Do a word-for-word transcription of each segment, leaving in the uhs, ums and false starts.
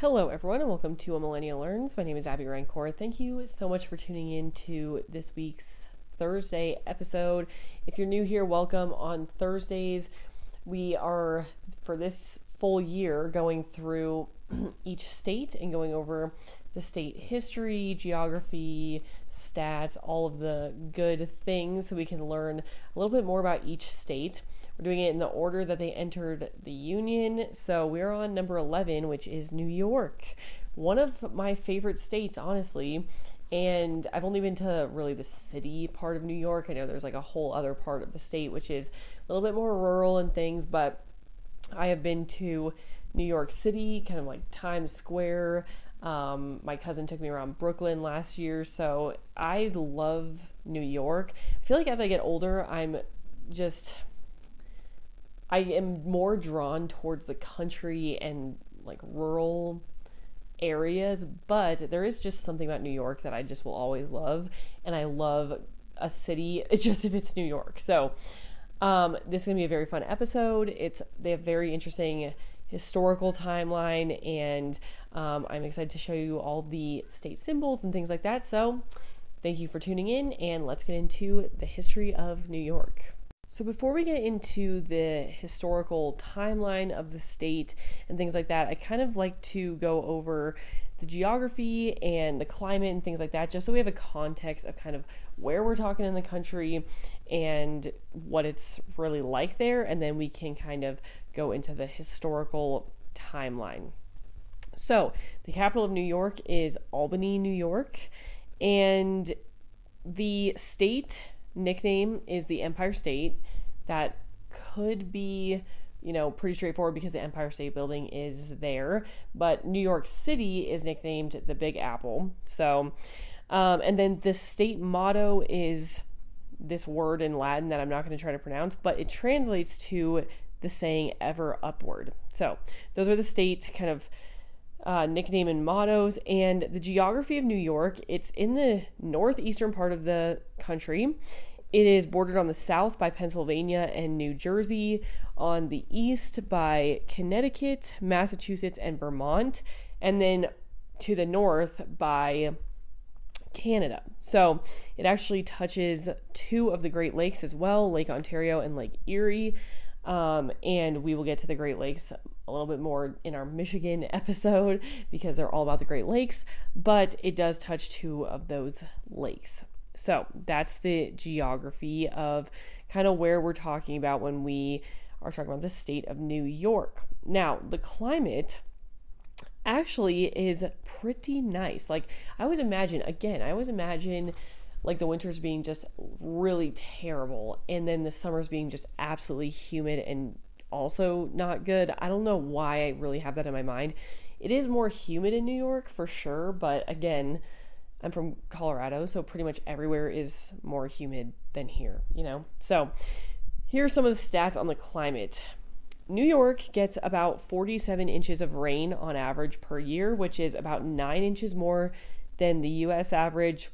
Hello everyone and welcome to A Millennial Learns. My name is Abby Rancor. Thank you so much for tuning in to this week's Thursday episode. If you're new here, welcome. On Thursdays, we are, for this full year, going through each state and going over the state history, geography, stats, all of the good things so we can learn a little bit more about each state. We're doing it in the order that they entered the Union. So we're on number eleven, which is New York. One of my favorite states, honestly. And I've only been to really the city part of New York. I know there's like a whole other part of the state, which is a little bit more rural and things. But I have been to New York City, kind of like Times Square. Um, my cousin took me around Brooklyn last year. So I love New York. I feel like as I get older, I'm just... I am more drawn towards the country and like rural areas, but there is just something about New York that I just will always love. And I love a city just if it's New York. So um, this is going to be a very fun episode. It's they have very interesting historical timeline, and um, I'm excited to show you all the state symbols and things like that. So thank you for tuning in, and let's get into the history of New York. So before we get into the historical timeline of the state and things like that, I kind of like to go over the geography and the climate and things like that, just so we have a context of kind of where we're talking in the country and what it's really like there, and then we can kind of go into the historical timeline. So the capital of New York is Albany, New York, and the state nickname is the Empire State. That could be, you know, pretty straightforward because the Empire State Building is there, but New York City is nicknamed the Big Apple. So, um, and then the state motto is this word in Latin that I'm not going to try to pronounce, but it translates to the saying ever upward. So those are the state kind of Uh, nickname and mottos. And the geography of New York, it's in the northeastern part of the country. It is bordered on the south by Pennsylvania and New Jersey, on the east by Connecticut, Massachusetts, and Vermont, and then to the north by Canada. So it actually touches two of the Great Lakes as well, Lake Ontario and Lake Erie. Um, and we will get to the Great Lakes a little bit more in our Michigan episode because they're all about the Great Lakes, but it does touch two of those lakes. So that's the geography of kind of where we're talking about when we are talking about the state of New York. Now, the climate actually is pretty nice. Like I always imagine, again, I always imagine like the winters being just really terrible and then the summers being just absolutely humid and also not good. I don't know why I really have that in my mind. It is more humid in New York for sure, but again, I'm from Colorado, so pretty much everywhere is more humid than here, you know? So here are some of the stats on the climate. New York gets about forty-seven inches of rain on average per year, which is about nine inches more than the U S average.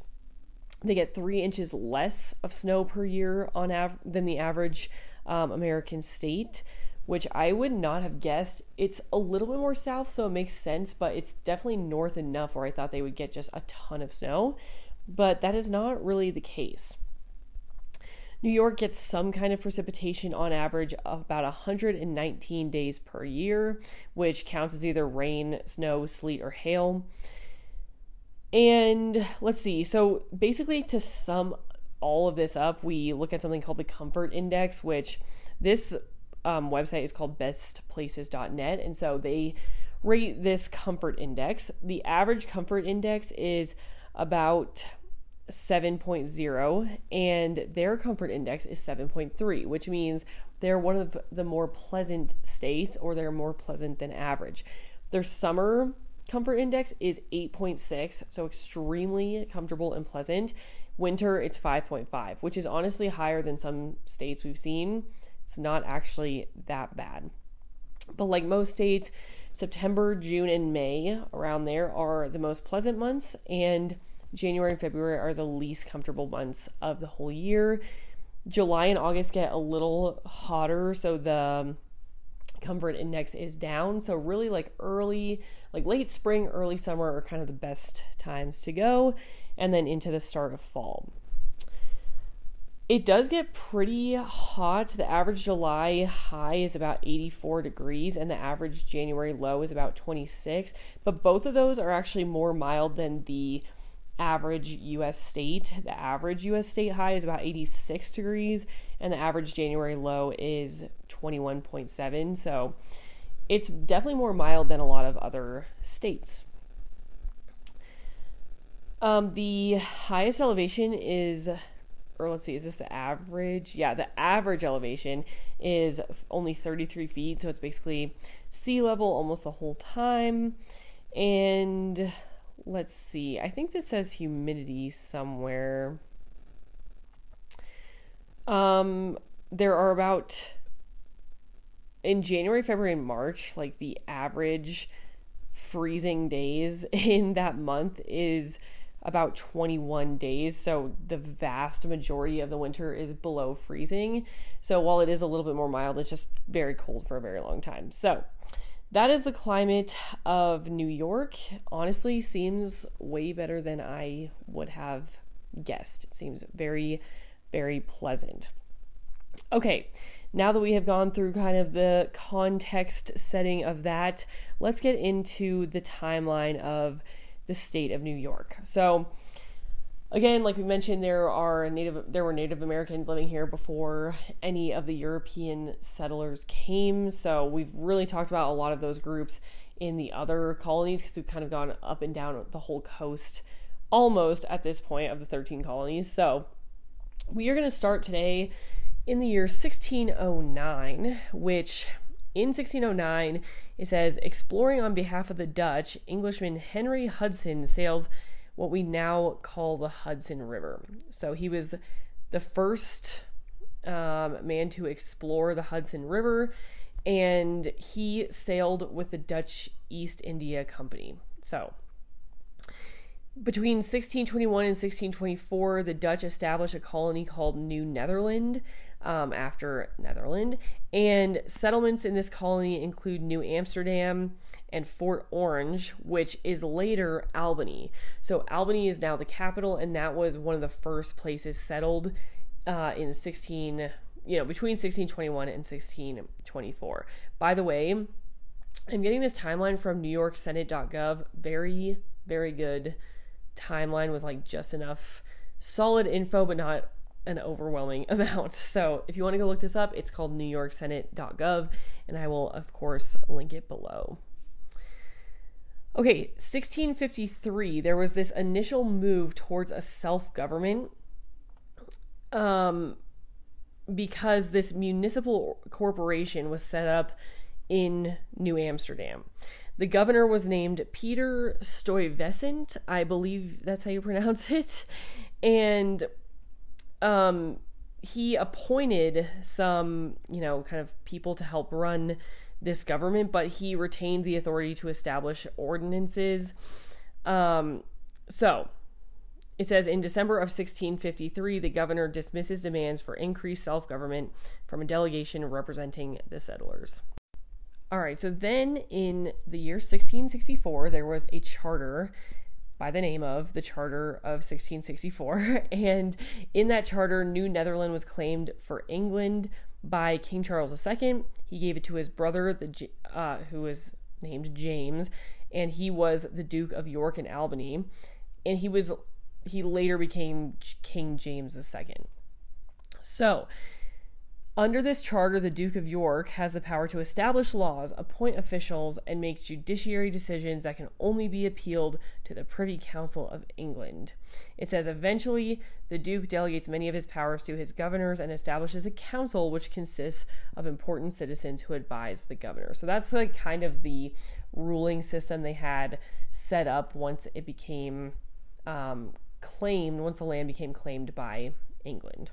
They get three inches less of snow per year on av- than the average um, American state, which I would not have guessed. It's a little bit more south, so it makes sense, but it's definitely north enough where I thought they would get just a ton of snow, but that is not really the case. New York gets some kind of precipitation on average of about one hundred nineteen days per year, which counts as either rain, snow, sleet, or hail. And let's see, so basically to sum all of this up, we look at something called the Comfort Index, which this um, website is called best places dot net. And so they rate this Comfort Index. The average Comfort Index is about seven point zero, and their Comfort Index is seven point three, which means they're one of the more pleasant states, or they're more pleasant than average. Their summer Comfort Index is eight point six, so extremely comfortable and pleasant. Winter, it's five point five, which is honestly higher than some states we've seen. It's not actually that bad. But like most states, September, June, and May around there are the most pleasant months, and January and February are the least comfortable months of the whole year. July and August get a little hotter, so the comfort index is down. So really like early, like late spring, early summer are kind of the best times to go, and then into the start of fall. It does get pretty hot. The average July high is about eighty-four degrees and the average January low is about twenty-six, but both of those are actually more mild than the average U S state. The average U S state high is about eighty-six degrees and the average January low is twenty-one point seven. So it's definitely more mild than a lot of other states. Um, the highest elevation is... or let's see, is this the average? Yeah, the average elevation is only thirty-three feet. So it's basically sea level almost the whole time. And let's see, I think this says humidity somewhere. Um, there are about, in January, February, and March, like the average freezing days in that month is about twenty-one days. So the vast majority of the winter is below freezing. So while it is a little bit more mild, it's just very cold for a very long time. So that is the climate of New York. Honestly, seems way better than I would have guessed. It seems very, very pleasant. Okay, now that we have gone through kind of the context setting of that, let's get into the timeline of the state of New York. So again, like we mentioned, there are Native, there were Native Americans living here before any of the European settlers came. So we've really talked about a lot of those groups in the other colonies because we've kind of gone up and down the whole coast almost at this point of the thirteen colonies. So we are going to start today in the year sixteen oh nine, which in sixteen oh nine, it says, exploring on behalf of the Dutch, Englishman Henry Hudson sails what we now call the Hudson River. So he was the first um, man to explore the Hudson River, and he sailed with the Dutch East India Company. So between sixteen twenty-one and sixteen twenty-four, the Dutch established a colony called New Netherland, Um, after Netherland, and settlements in this colony include New Amsterdam and Fort Orange, which is later Albany. So Albany is now the capital, and that was one of the first places settled uh, in sixteen, you know, between sixteen twenty-one and sixteen twenty-four. By the way, I'm getting this timeline from New York Senate dot gov. Very, very good timeline with like just enough solid info, but not an overwhelming amount. So if you want to go look this up, it's called New York Senate dot gov, and I will of course link it below. Okay, sixteen fifty-three, there was this initial move towards a self-government um, because this municipal corporation was set up in New Amsterdam. The governor was named Peter Stuyvesant, I believe that's how you pronounce it, and Um, he appointed some, you know, kind of people to help run this government, but he retained the authority to establish ordinances. Um, so it says in December of sixteen fifty-three, the governor dismisses demands for increased self-government from a delegation representing the settlers. All right. So then in the year sixteen sixty-four, there was a charter by the name of the Charter of sixteen sixty-four, and in that charter, New Netherland was claimed for England by King Charles the Second. He gave it to his brother, the uh, who was named James, and he was the Duke of York and Albany, and he was he later became King James the Second. So under this charter, the Duke of York has the power to establish laws, appoint officials, and make judiciary decisions that can only be appealed to the Privy Council of England. It says eventually the Duke delegates many of his powers to his governors and establishes a council which consists of important citizens who advise the governor. So that's like kind of the ruling system they had set up once it became um, claimed, once the land became claimed by England.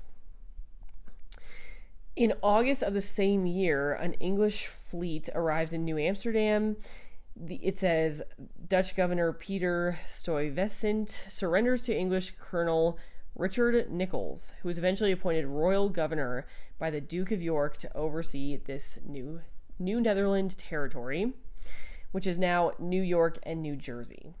In August of the same year, an English fleet arrives in New Amsterdam. The, it says Dutch Governor Peter Stuyvesant surrenders to English Colonel Richard Nichols, who was eventually appointed royal governor by the Duke of York to oversee this new New Netherland Territory, which is now New York and New Jersey.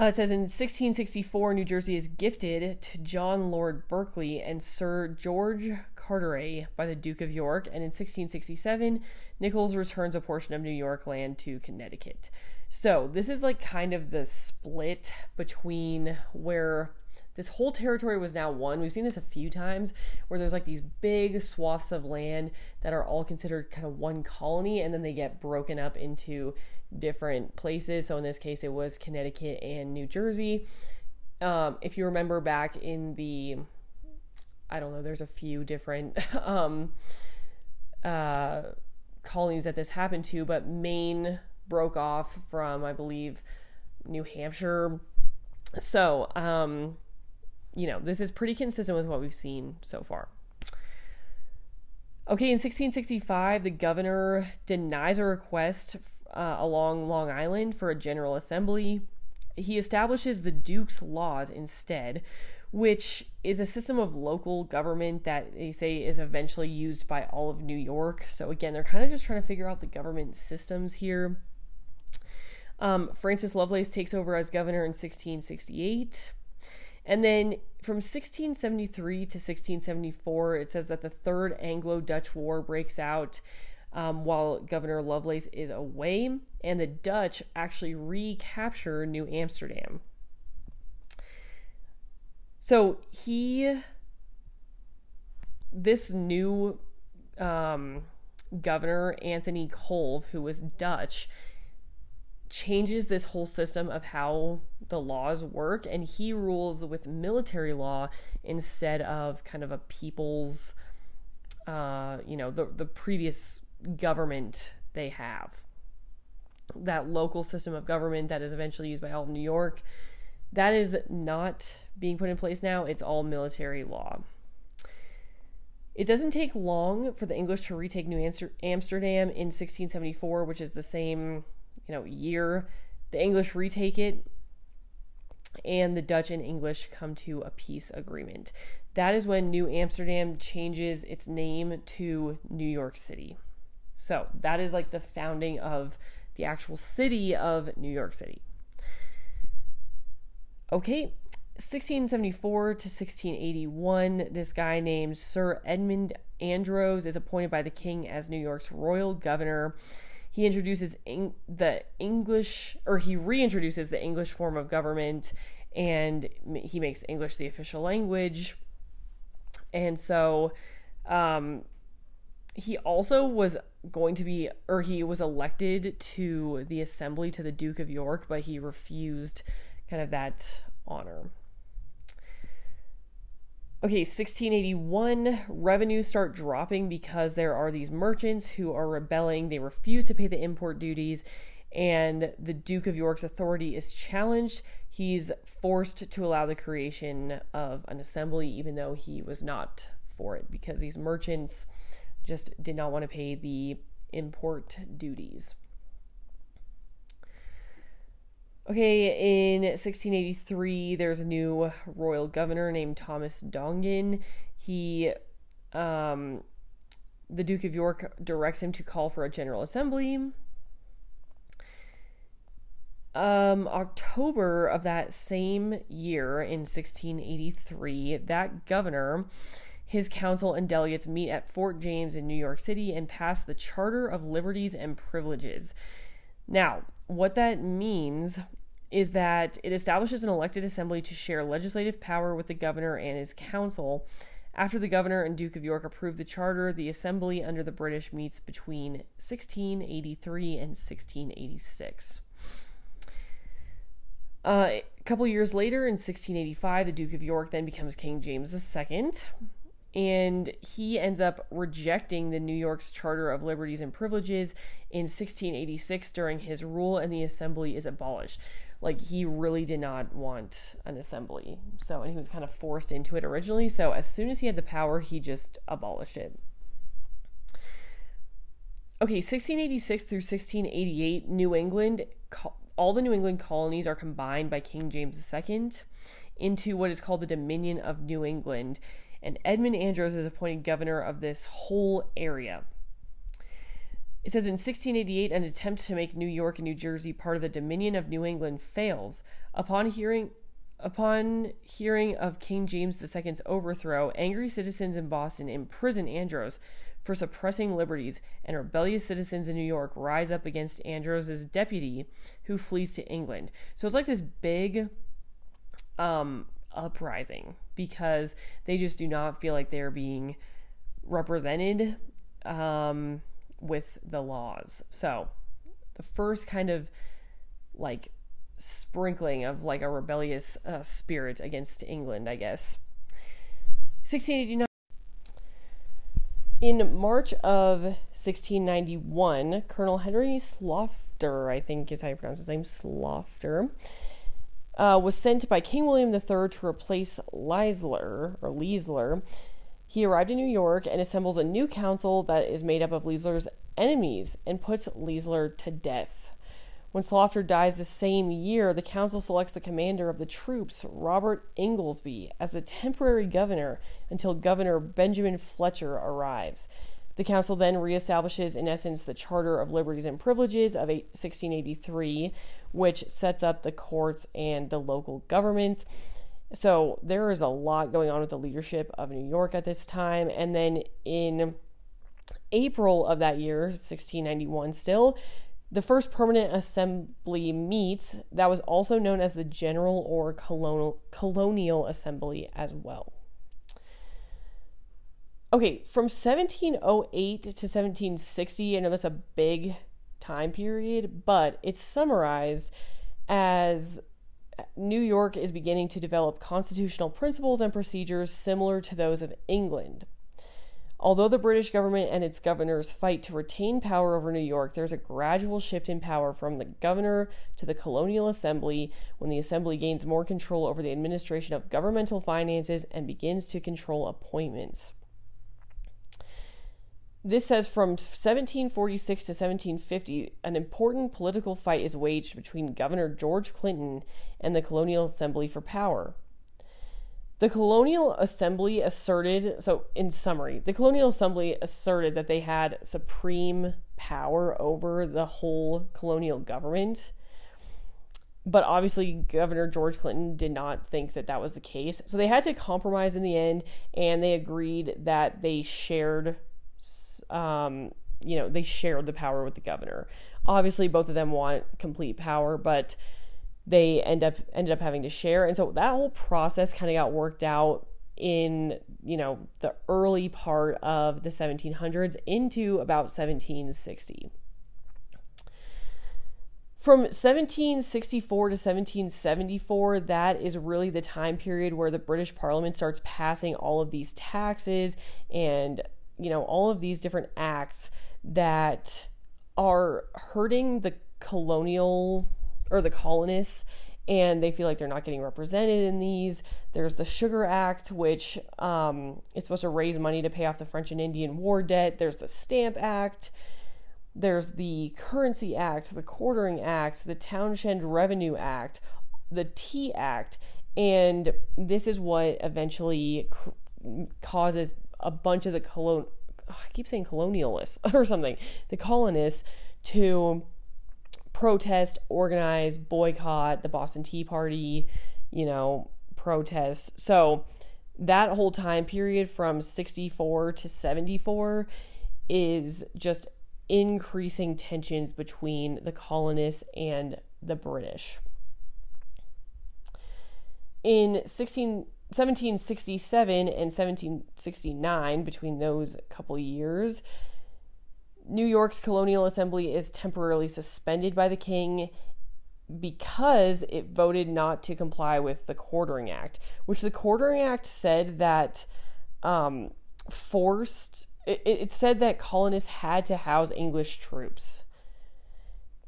Uh, it says in sixteen sixty-four, New Jersey is gifted to John Lord Berkeley and Sir George Carteret by the Duke of York, and in sixteen sixty-seven, Nichols returns a portion of New York land to Connecticut. So this is like kind of the split between where this whole territory was now one. We've seen this a few times where there's like these big swaths of land that are all considered kind of one colony, and then they get broken up into different places. So in this case, it was Connecticut and New Jersey. Um, if you remember back in the, I don't know, there's a few different um, uh, colonies that this happened to, but Maine broke off from, I believe, New Hampshire. So, um, you know, this is pretty consistent with what we've seen so far. Okay, in sixteen sixty-five, the governor denies a request Uh, along Long Island for a general assembly. He establishes the Duke's laws instead, which is a system of local government that they say is eventually used by all of New York. So again, they're kind of just trying to figure out the government systems here. Um, Francis Lovelace takes over as governor in sixteen sixty-eight. And then from sixteen seventy-three to sixteen seventy-four, it says that the Third Anglo-Dutch War breaks out Um, while Governor Lovelace is away, and the Dutch actually recapture New Amsterdam. So he, this new um, governor, Anthony Colve, who was Dutch, changes this whole system of how the laws work, and he rules with military law instead of kind of a people's, uh, you know, the, the previous government they have. That local system of government that is eventually used by all of New York, that is not being put in place now. It's all military law. It doesn't take long for the English to retake New Amsterdam in sixteen seventy-four, which is the same, you know, year. The English retake it, and the Dutch and English come to a peace agreement. That is when New Amsterdam changes its name to New York City. So that is like the founding of the actual city of New York City. Okay, sixteen seventy-four to sixteen eighty-one, this guy named Sir Edmund Andros is appointed by the king as New York's royal governor. He introduces Eng- the English, or he reintroduces the English form of government, and he makes English the official language. And so, um, he also was going to be, or he was elected to the assembly to the Duke of York, but he refused kind of that honor. Okay, sixteen eighty-one, revenues start dropping because there are these merchants who are rebelling. They refuse to pay the import duties, and the Duke of York's authority is challenged. He's forced to allow the creation of an assembly, even though he was not for it, because these merchants just did not want to pay the import duties. Okay, in sixteen eighty-three, there's a new royal governor named Thomas Dongan. He, um, the Duke of York directs him to call for a general assembly. Um, October of that same year, in sixteen eighty-three, that governor, his council and delegates meet at Fort James in New York City and pass the Charter of Liberties and Privileges. Now, what that means is that it establishes an elected assembly to share legislative power with the governor and his council. After the governor and Duke of York approve the charter, the assembly under the British meets between sixteen eighty-three and sixteen eighty-six. Uh, a couple years later, in sixteen eighty-five, the Duke of York then becomes King James the Second. And he ends up rejecting the New York's Charter of Liberties and Privileges in sixteen eighty-six during his rule, and the assembly is abolished. Like, he really did not want an assembly. So, and he was kind of forced into it originally. So as soon as he had the power, he just abolished it. Okay, sixteen eighty-six through sixteen eighty-eight, New England, all the New England colonies are combined by King James the Second into what is called the Dominion of New England. and Edmund Andros is appointed governor of this whole area. It says, in sixteen eighty-eight, an attempt to make New York and New Jersey part of the Dominion of New England fails. Upon hearing, upon hearing of King James the Second's overthrow, angry citizens in Boston imprison Andros for suppressing liberties, and rebellious citizens in New York rise up against Andros's deputy, who flees to England. So it's like this big um, uprising because they just do not feel like they're being represented um, with the laws. So the first kind of like sprinkling of like a rebellious uh, spirit against England, I guess. sixteen eighty-nine. In March of sixteen ninety-one, Colonel Henry Sloughter, I think is how you pronounce his name, Sloughter, uh, was sent by King William the Third to replace Leisler, or Leisler. He arrived in New York and assembles a new council that is made up of Leisler's enemies and puts Leisler to death. When Sloughter dies the same year, the council selects the commander of the troops, Robert Inglesby, as the temporary governor until Governor Benjamin Fletcher arrives. The council then reestablishes, in essence, the Charter of Liberties and Privileges of sixteen eighty-three, which sets up the courts and the local governments. So there is a lot going on with the leadership of New York at this time. And then in April of that year, sixteen ninety-one still, the first permanent assembly meets, that was also known as the General or Colonial, Colonial Assembly as well. Okay, from seventeen oh eight to seventeen sixty, I know that's a big time period, but it's summarized as New York is beginning to develop constitutional principles and procedures similar to those of England. Although the British government and its governors fight to retain power over New York, there's a gradual shift in power from the governor to the colonial assembly when the assembly gains more control over the administration of governmental finances and begins to control appointments. This says from seventeen forty-six to seventeen fifty, an important political fight is waged between Governor George Clinton and the colonial assembly for power. The Colonial Assembly asserted, so in summary, the Colonial Assembly asserted that they had supreme power over the whole colonial government. But obviously, Governor George Clinton did not think that that was the case. So they had to compromise in the end, and they agreed that they shared, um, you know, they shared the power with the governor. Obviously, both of them want complete power, but they end up ended up having to share. And so that whole process kind of got worked out in, you know, the early part of the seventeen hundreds into about seventeen sixty. From seventeen sixty-four to seventeen seventy-four, that is really the time period where the British Parliament starts passing all of these taxes and, you know, all of these different acts that are hurting the colonial or the colonists, and they feel like they're not getting represented in these. There's the Sugar Act, which um, is supposed to raise money to pay off the French and Indian War debt. There's the Stamp Act. There's the Currency Act, the Quartering Act, the Townshend Revenue Act, the Tea Act, and this is what eventually c- causes a bunch of the colon- oh, I keep saying colonialists or something, the colonists to protest, organize, boycott the Boston Tea Party, you know, protest. So that whole time period from sixty-four to seventy-four is just increasing tensions between the colonists and the British. In seventeen sixty-seven and seventeen sixty-nine, between those couple years, New York's Colonial Assembly is temporarily suspended by the king because it voted not to comply with the Quartering Act, which the Quartering Act said that um, forced, it, it said that colonists had to house English troops.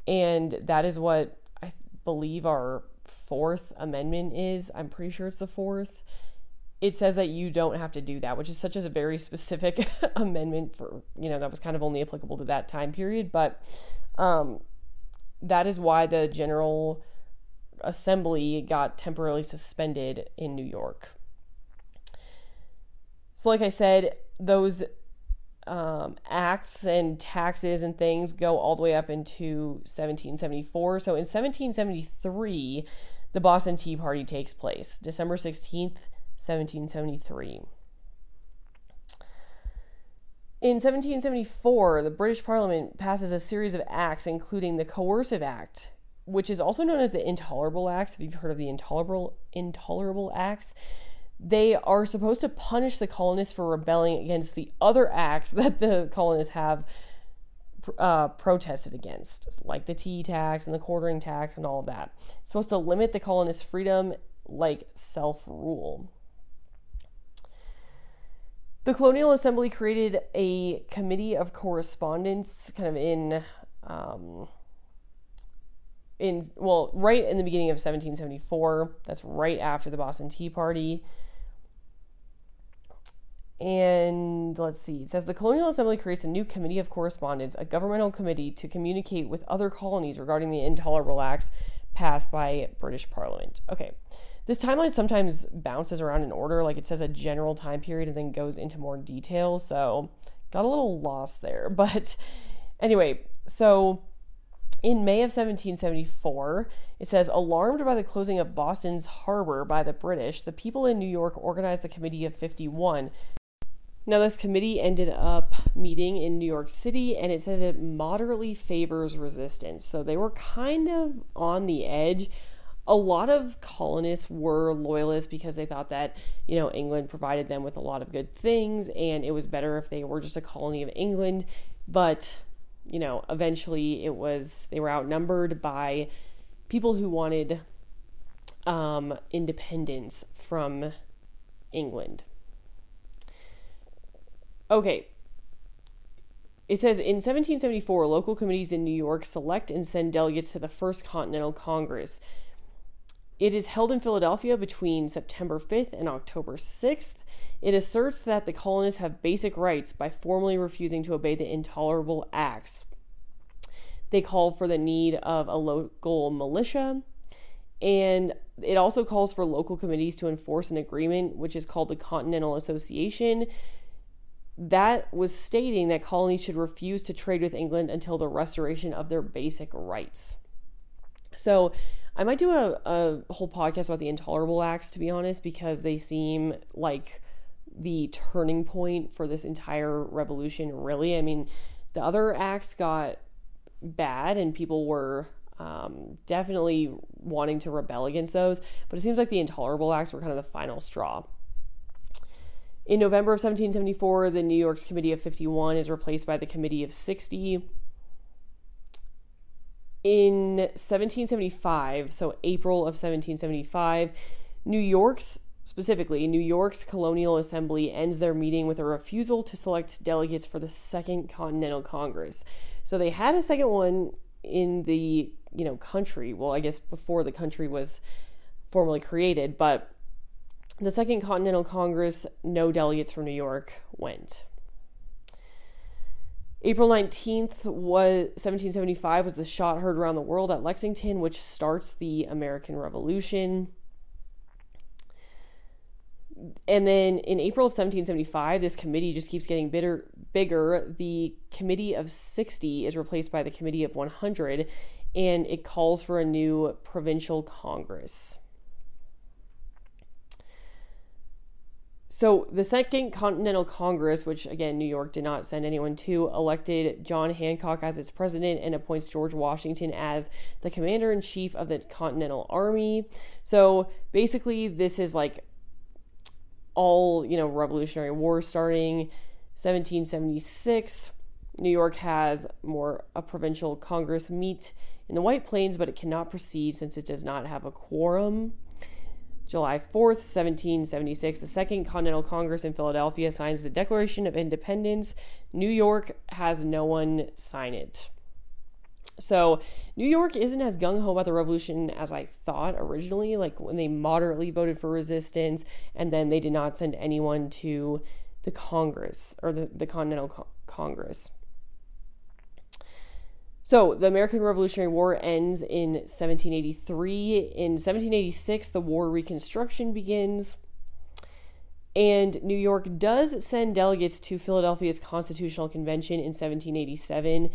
And that is what I believe our Fourth Amendment is. I'm pretty sure it's the Fourth. It says that you don't have to do that, which is such as a very specific amendment for, you know, that was kind of only applicable to that time period. But um, that is why the General Assembly got temporarily suspended in New York. So like I said, those um, acts and taxes and things go all the way up into seventeen seventy-four. So in seventeen seventy-three, the Boston Tea Party takes place, December sixteenth, seventeen seventy-three. In seventeen seventy-four, the British Parliament passes a series of acts, including the Coercive Act, which is also known as the Intolerable Acts. If you've heard of the Intolerable Intolerable Acts, they are supposed to punish the colonists for rebelling against the other acts that the colonists have uh, protested against, like the tea tax and the quartering tax and all of that. It's supposed to limit the colonists' freedom, like self-rule. The Colonial Assembly created a committee of correspondence kind of in, um, in well, right in the beginning of seventeen seventy-four. That's right after the Boston Tea Party. And let's see, it says the Colonial Assembly creates a new committee of correspondence, a governmental committee to communicate with other colonies regarding the Intolerable Acts passed by British Parliament. Okay. This timeline sometimes bounces around in order, like it says a general time period and then goes into more detail, so got a little lost there. But anyway, so in May of seventeen seventy-four, it says, alarmed by the closing of Boston's harbor by the British, the people in New York organized the Committee of fifty-one. Now, this committee ended up meeting in New York City, and it says it moderately favors resistance. So they were kind of on the edge. A lot of colonists were loyalists because they thought that, you know, England provided them with a lot of good things and it was better if they were just a colony of England. But, you know, eventually it was, they were outnumbered by people who wanted um, independence from England. Okay. It says, in seventeen seventy-four, local committees in New York select and send delegates to the First Continental Congress. It is held in Philadelphia between September fifth and October sixth. It asserts that the colonists have basic rights by formally refusing to obey the Intolerable Acts. They call for the need of a local militia, and it also calls for local committees to enforce an agreement, which is called the Continental Association, that was stating that colonies should refuse to trade with England until the restoration of their basic rights. So I might do a, a whole podcast about the Intolerable Acts, to be honest, because they seem like the turning point for this entire revolution, really. I mean, the other acts got bad and people were um, definitely wanting to rebel against those, but it seems like the Intolerable Acts were kind of the final straw. In November of seventeen seventy-four, the New York's Committee of fifty-one is replaced by the Committee of sixty. In seventeen seventy-five, so April of seventeen seventy-five, New York's, specifically, New York's Colonial Assembly ends their meeting with a refusal to select delegates for the Second Continental Congress. So they had a second one in the, you know, country. Well, I guess before the country was formally created, but the Second Continental Congress, no delegates from New York went. April nineteenth was seventeen seventy-five was the shot heard around the world at Lexington, which starts the American Revolution. And then in April of seventeen seventy-five, this committee just keeps getting bitter, bigger. The Committee of sixty is replaced by the Committee of one hundred, and it calls for a new provincial Congress. So the Second Continental Congress, which again, New York did not send anyone to, elected John Hancock as its president and appoints George Washington as the commander-in-chief of the Continental Army. So basically this is like all, you know, Revolutionary War starting. seventeen seventy-six, New York has more a provincial Congress meet in the White Plains, but it cannot proceed since it does not have a quorum. July fourth, seventeen seventy-six, the Second Continental Congress in Philadelphia signs the Declaration of Independence. New York has no one sign it. So New York isn't as gung-ho about the revolution as I thought originally, like when they moderately voted for resistance, and then they did not send anyone to the Congress, or the, the Continental Co- Congress. So the American Revolutionary War ends in seventeen eighty-three. In seventeen eighty-six, the war reconstruction begins. And New York does send delegates to Philadelphia's Constitutional Convention in seventeen eighty-seven.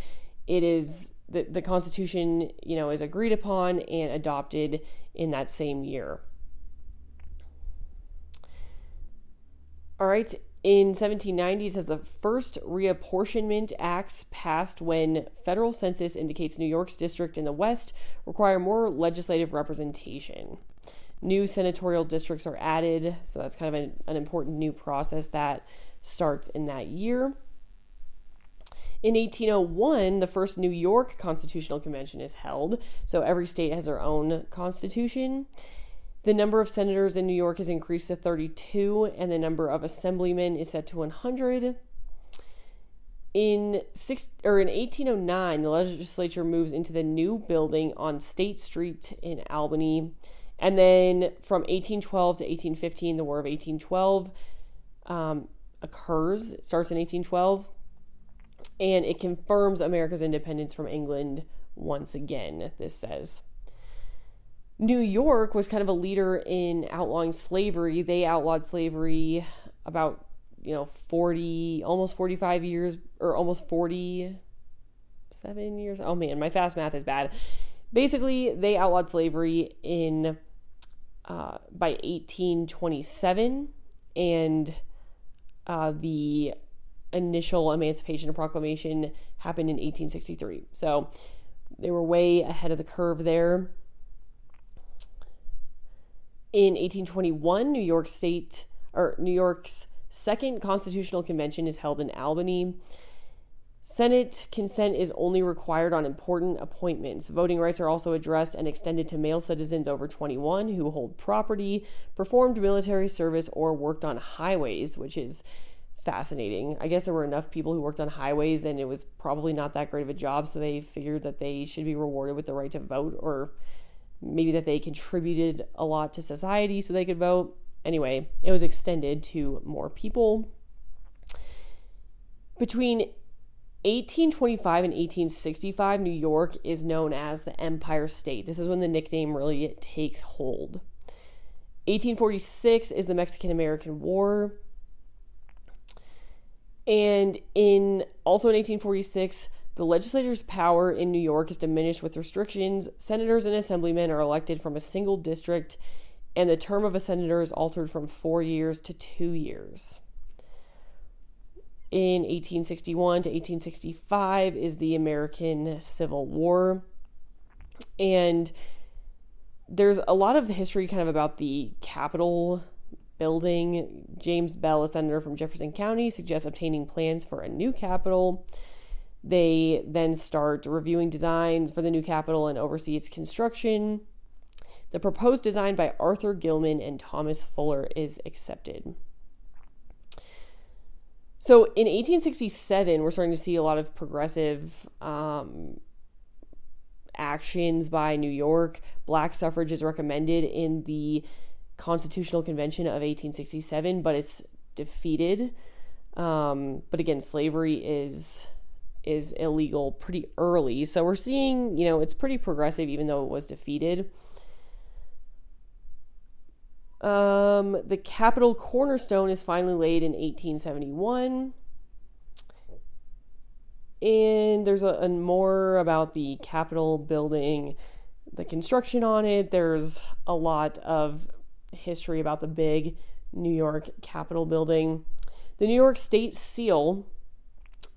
It is the, the Constitution, you know, is agreed upon and adopted in that same year. All right. In seventeen ninety, it says the first reapportionment acts passed when federal census indicates New York's district in the West require more legislative representation. New senatorial districts are added, so that's kind of an, an important new process that starts in that year. In eighteen oh one, the first New York Constitutional Convention is held, so every state has their own constitution. The number of senators in New York is increased to thirty-two, and the number of assemblymen is set to one hundred. In six, or in eighteen oh nine, the legislature moves into the new building on State Street in Albany. And then from eighteen twelve to eighteen fifteen, the War of eighteen twelve um, occurs. It starts in eighteen twelve, and it confirms America's independence from England once again, this says. New York was kind of a leader in outlawing slavery. They outlawed slavery about, you know, forty, almost forty-five years, or almost forty-seven years. Oh man, my fast math is bad. Basically, they outlawed slavery in uh, by eighteen twenty-seven, and uh, the initial Emancipation Proclamation happened in eighteen sixty-three. So they were way ahead of the curve there. In eighteen twenty-one, New York State or New York's second Constitutional Convention is held in Albany. Senate consent is only required on important appointments. Voting rights are also addressed and extended to male citizens over twenty-one who hold property, performed military service, or worked on highways, which is fascinating. I guess there were enough people who worked on highways and it was probably not that great of a job, so they figured that they should be rewarded with the right to vote, or maybe that they contributed a lot to society so they could vote. Anyway, it was extended to more people. Between eighteen twenty-five and eighteen sixty-five, New York is known as the Empire State. This is when the nickname really takes hold. eighteen forty-six is the Mexican-American War. And in also in eighteen forty-six, the legislature's power in New York is diminished with restrictions. Senators and assemblymen are elected from a single district, and the term of a senator is altered from four years to two years. In eighteen sixty-one to eighteen sixty-five is the American Civil War. And there's a lot of history kind of about the Capitol building. James Bell, a senator from Jefferson County, suggests obtaining plans for a new Capitol. They then start reviewing designs for the new Capitol and oversee its construction. The proposed design by Arthur Gilman and Thomas Fuller is accepted. So in eighteen sixty-seven, we're starting to see a lot of progressive um, actions by New York. Black suffrage is recommended in the Constitutional Convention of eighteen sixty-seven, but it's defeated. Um, but again, slavery is is illegal pretty early. So we're seeing, you know, it's pretty progressive even though it was defeated. Um, the Capitol cornerstone is finally laid in eighteen seventy-one. And there's a, a more about the Capitol building, the construction on it. There's a lot of history about the big New York Capitol building. The New York State Seal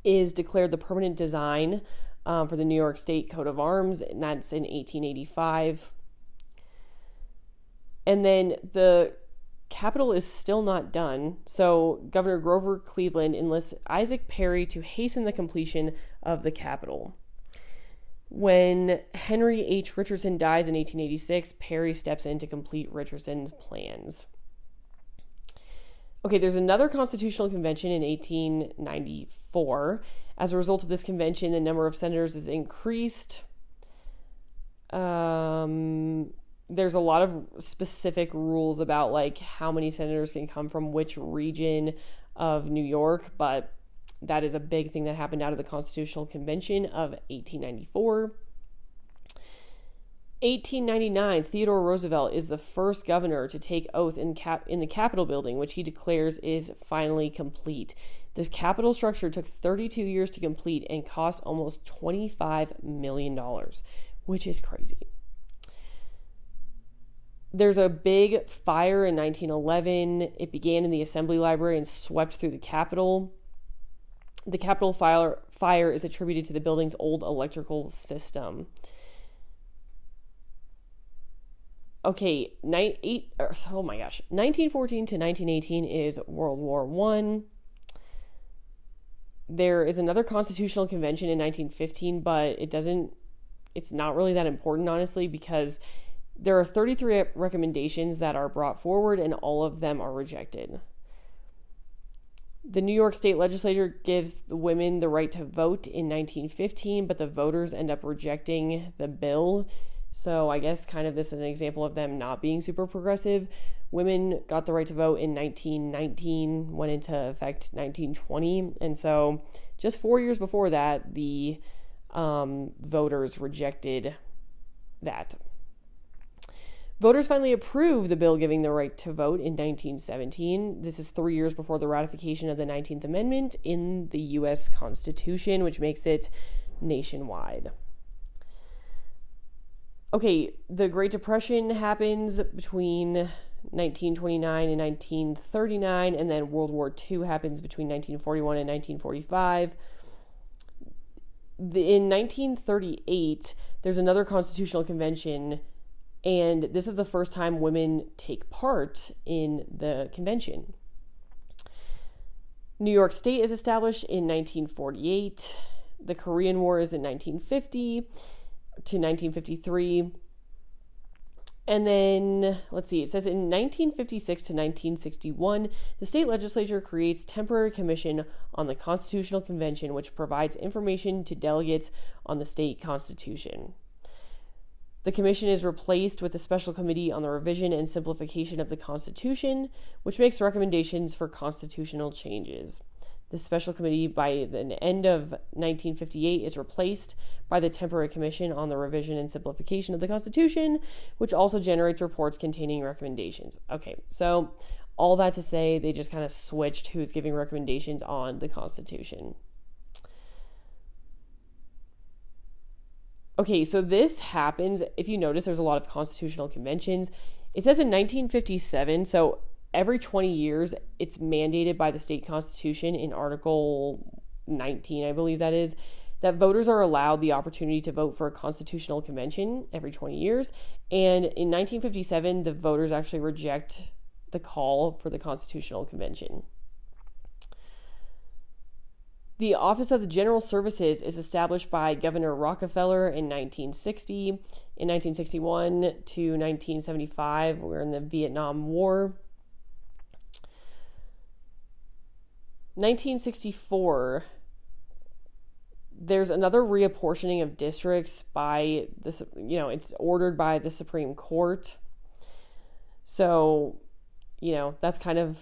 is declared the permanent design um, for the New York State Coat of Arms, and that's in eighteen eighty-five. And then the Capitol is still not done. So Governor Grover Cleveland enlists Isaac Perry to hasten the completion of the Capitol. When Henry H. Richardson dies in eighteen eighty-six, Perry steps in to complete Richardson's plans. Okay, there's another constitutional convention in eighteen ninety-four. As a result of this convention, the number of senators is increased. Um... There's a lot of specific rules about like how many senators can come from which region of New York, but that is a big thing that happened out of the Constitutional Convention of eighteen ninety-four. eighteen ninety-nine, Theodore Roosevelt is the first governor to take oath in, cap- in the Capitol building, which he declares is finally complete. The Capitol structure took thirty-two years to complete and cost almost twenty-five million dollars, which is crazy. There's a big fire in nineteen eleven. It began in the Assembly Library and swept through the Capitol. The Capitol fire, fire is attributed to the building's old electrical system. Okay, nine, eight, oh my gosh, nineteen fourteen to nineteen eighteen is World War One. There is another constitutional convention in nineteen fifteen, but it doesn't, it's not really that important, honestly, because there are thirty-three recommendations that are brought forward and all of them are rejected. The New York state legislature gives the women the right to vote in nineteen fifteen, but the voters end up rejecting the bill. So I guess kind of this is an example of them not being super progressive. Women got the right to vote in nineteen nineteen, went into effect nineteen twenty. And so just four years before that, the um, voters rejected that. Voters finally approved the bill giving the right to vote in nineteen seventeen. This is three years before the ratification of the nineteenth Amendment in the U S Constitution, which makes it nationwide. Okay, the Great Depression happens between nineteen twenty-nine and nineteen thirty-nine, and then World War Two happens between nineteen forty-one and nineteen forty-five. The, in nineteen thirty-eight, there's another constitutional convention, and this is the first time women take part in the convention. New York State is established in nineteen forty-eight. The Korean War is in nineteen fifty to nineteen fifty-three. And then, let's see, it says in nineteen fifty-six to nineteen sixty-one, the state legislature creates temporary commission on the Constitutional Convention, which provides information to delegates on the state constitution. The commission is replaced with a special committee on the revision and simplification of the Constitution, which makes recommendations for constitutional changes. The special committee by the end of nineteen fifty-eight is replaced by the temporary commission on the revision and simplification of the Constitution, which also generates reports containing recommendations. Okay, so all that to say, they just kind of switched who's giving recommendations on the Constitution. Okay, so this happens, if you notice, there's a lot of constitutional conventions. It says in nineteen fifty-seven, so every twenty years, it's mandated by the state constitution in Article nineteen, I believe that is, that voters are allowed the opportunity to vote for a constitutional convention every twenty years. And in nineteen fifty-seven, the voters actually reject the call for the constitutional convention. The Office of the General Services is established by Governor Rockefeller in nineteen sixty. In nineteen sixty-one to nineteen seventy-five, we're in the Vietnam War. nineteen sixty-four, there's another reapportioning of districts by the, you know, it's ordered by the Supreme Court. So, you know, that's kind of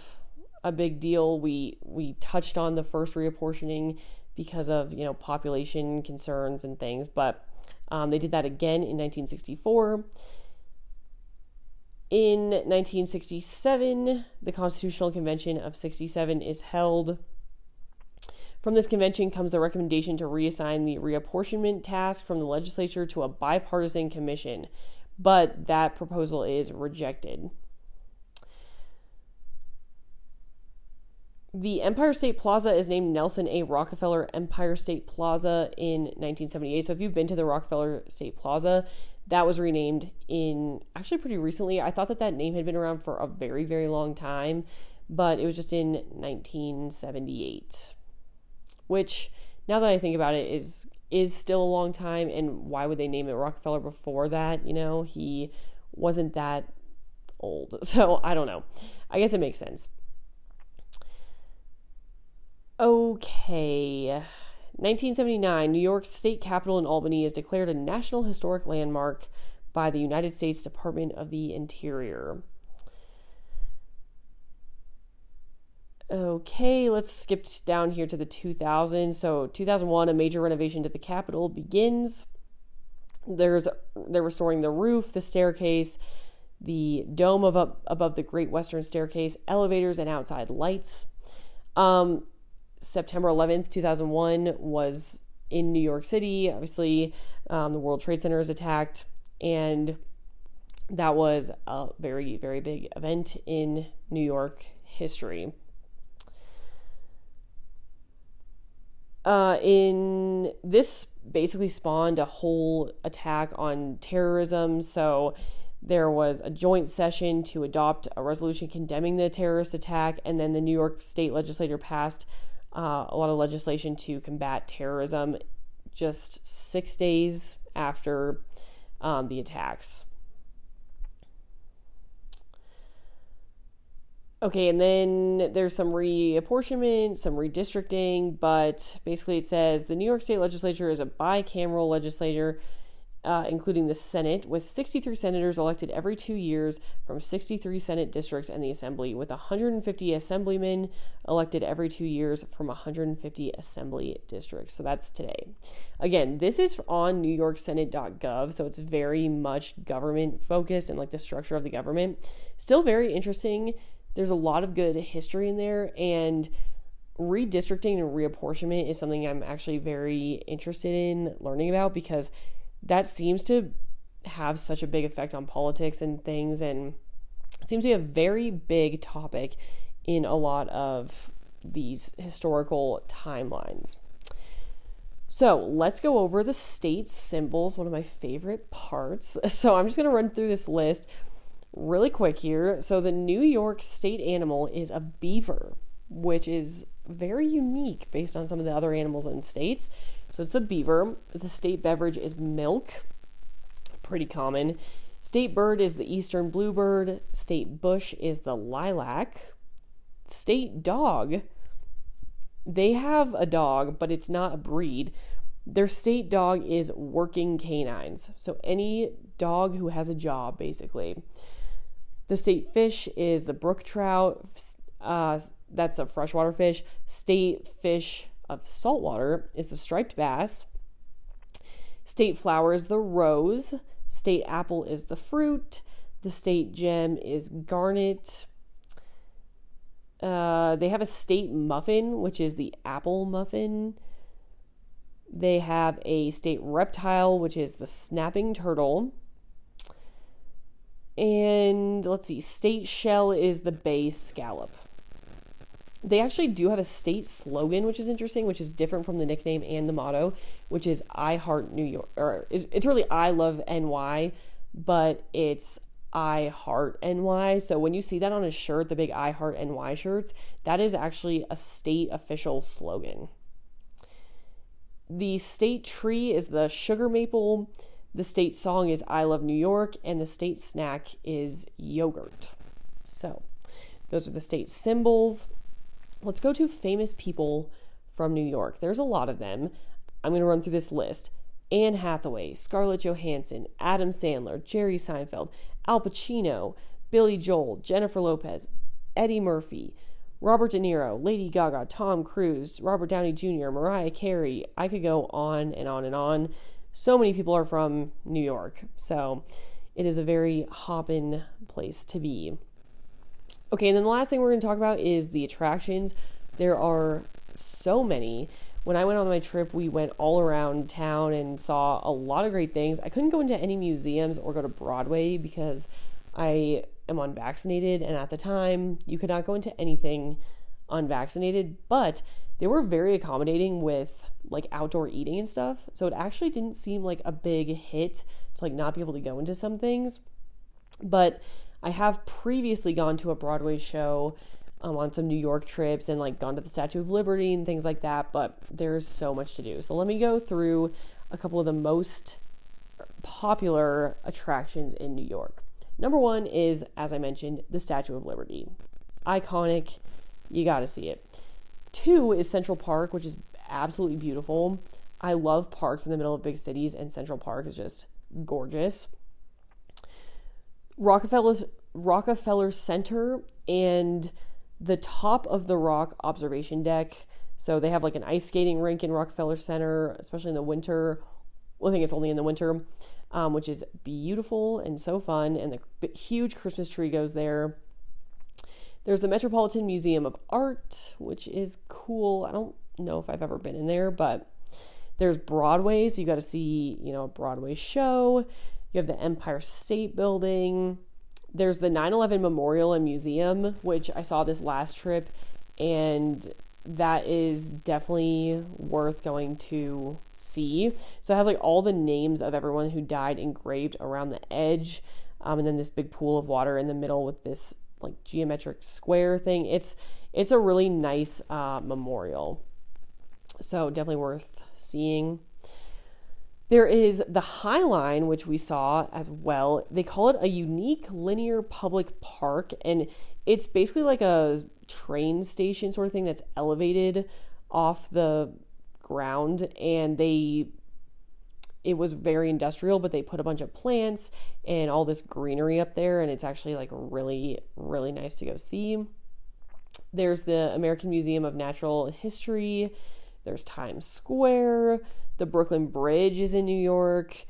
a big deal. We we touched on the first reapportioning because of, you know, population concerns and things, but um, they did that again in nineteen sixty-four. In nineteen sixty-seven, the Constitutional Convention of sixty-seven is held. From this convention comes the recommendation to reassign the reapportionment task from the legislature to a bipartisan commission, but that proposal is rejected. The Empire State Plaza is named Nelson A. Rockefeller Empire State Plaza in nineteen seventy-eight. So if you've been to the Rockefeller State Plaza, that was renamed in actually pretty recently. I thought that that name had been around for a very, very long time, but it was just in nineteen seventy-eight, which now that I think about it is, is still a long time. And why would they name it Rockefeller before that? You know, he wasn't that old. So I don't know. I guess it makes sense. Okay, nineteen seventy-nine, New York's state capitol in Albany is declared a National Historic Landmark by the United States Department of the Interior. Okay, let's skip down here to the two thousands. So two thousand one, a major renovation to the Capitol begins. There's they're restoring the roof, the staircase, the dome of up above the Great Western Staircase, elevators, and outside lights. Um, September eleventh, two thousand one was in New York City. Obviously, um, the World Trade Center is attacked, and that was a very, very big event in New York history. Uh, in this basically spawned a whole attack on terrorism. So there was a joint session to adopt a resolution condemning the terrorist attack, and then the New York State legislature passed uh, a lot of legislation to combat terrorism just six days after um, the attacks. Okay, and then there's some reapportionment, some redistricting, but basically it says the New York State legislature is a bicameral legislature, Uh, including the Senate, with sixty-three senators elected every two years from sixty-three Senate districts and the Assembly, with one hundred fifty assemblymen elected every two years from one hundred fifty assembly districts. So that's today. Again, this is on new york senate dot gov, so it's very much government focused and like the structure of the government. Still very interesting. There's a lot of good history in there, and redistricting and reapportionment is something I'm actually very interested in learning about, because that seems to have such a big effect on politics and things, and it seems to be a very big topic in a lot of these historical timelines. So let's go over the state symbols, one of my favorite parts. So I'm just going to run through this list really quick here. So the New York state animal is a beaver, which is very unique based on some of the other animals in states. So it's the beaver. The state beverage is milk. Pretty common. State bird is the eastern bluebird. State bush is the lilac. State dog. They have a dog, but it's not a breed. Their state dog is working canines. So any dog who has a job, basically. The state fish is the brook trout. Uh, that's a freshwater fish. State fish of saltwater is the striped bass. State flower is the rose. State apple is the fruit. The state gem is garnet. Uh, they have a state muffin, which is the apple muffin. They have a state reptile, which is the snapping turtle. And let's see, state shell is the bay scallop. They actually do have a state slogan, which is interesting, which is different from the nickname and the motto, which is I Heart New York, or it's really I Love N Y, but it's I Heart N Y. So when you see that on a shirt, the big I Heart N Y shirts, that is actually a state official slogan. The state tree is the sugar maple. The state song is I Love New York, and the state snack is yogurt. So those are the state symbols. Let's go to famous people from New York. There's a lot of them. I'm going to run through this list. Anne Hathaway, Scarlett Johansson, Adam Sandler, Jerry Seinfeld, Al Pacino, Billy Joel, Jennifer Lopez, Eddie Murphy, Robert De Niro, Lady Gaga, Tom Cruise, Robert Downey Junior, Mariah Carey. I could go on and on and on. So many people are from New York. So it is a very hoppin' place to be. Okay, and then the last thing we're going to talk about is the attractions. There are so many. When I went on my trip, we went all around town and saw a lot of great things. I couldn't go into any museums or go to Broadway because I am unvaccinated, and at the time, you could not go into anything unvaccinated, but they were very accommodating with like outdoor eating and stuff. So it actually didn't seem like a big hit to like not be able to go into some things. But I have previously gone to a Broadway show um, on some New York trips and like gone to the Statue of Liberty and things like that, but there's so much to do. So let me go through a couple of the most popular attractions in New York. Number one is, as I mentioned, the Statue of Liberty. Iconic. You got to see it. Two is Central Park, which is absolutely beautiful. I love parks in the middle of big cities, and Central Park is just gorgeous. Rockefeller, Rockefeller Center and the Top of the Rock observation deck. So they have like an ice skating rink in Rockefeller Center, especially in the winter. Well, I think it's only in the winter. um, which is beautiful and so fun. And the huge Christmas tree goes there. There's the Metropolitan Museum of Art, which is cool. I don't know if I've ever been in there, but there's Broadway. So you got to see, you know, a Broadway show. You have the Empire State Building. There's the nine eleven Memorial and Museum, which I saw this last trip, and that is definitely worth going to see. So it has like all the names of everyone who died engraved around the edge. Um, and then this big pool of water in the middle with this like geometric square thing. It's, it's a really nice uh, memorial. So definitely worth seeing. There is the High Line, which we saw as well. They call it a unique linear public park, and it's basically like a train station sort of thing that's elevated off the ground, and they it was very industrial, but they put a bunch of plants and all this greenery up there, and it's actually like really, really nice to go see. There's the American Museum of Natural History. There's Times Square. The Brooklyn Bridge is in New York.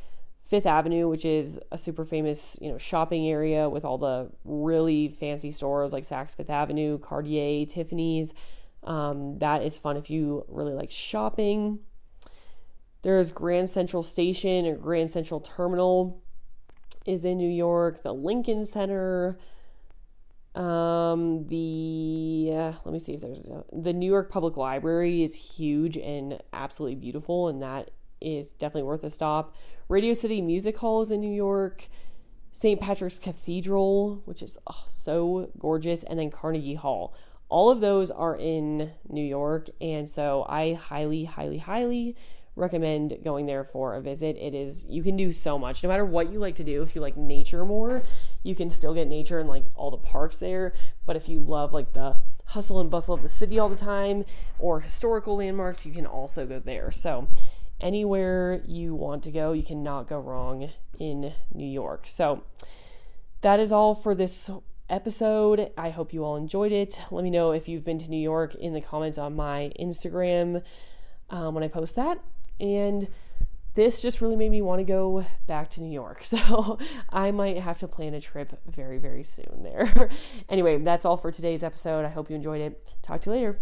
Fifth Avenue, which is a super famous, you know, shopping area with all the really fancy stores like Saks Fifth Avenue, Cartier, Tiffany's. Um, that is fun if you really like shopping. There's Grand Central Station or Grand Central Terminal is in New York. The Lincoln Center. Um, the, uh, let me see if there's, a, the New York Public Library is huge and absolutely beautiful, and that is definitely worth a stop. Radio City Music Hall is in New York. Saint Patrick's Cathedral, which is oh, so gorgeous. And then Carnegie Hall. All of those are in New York. And so I highly, highly, highly recommend going there for a visit. It is, you can do so much. No matter what you like to do, if you like nature more, you can still get nature in like all the parks there. But if you love like the hustle and bustle of the city all the time or historical landmarks, you can also go there. So anywhere you want to go, you cannot go wrong in New York. So that is all for this episode. I hope you all enjoyed it. Let me know if you've been to New York in the comments on my Instagram um, when I post that. And this just really made me want to go back to New York. So I might have to plan a trip very, very soon there. Anyway, that's all for today's episode. I hope you enjoyed it. Talk to you later.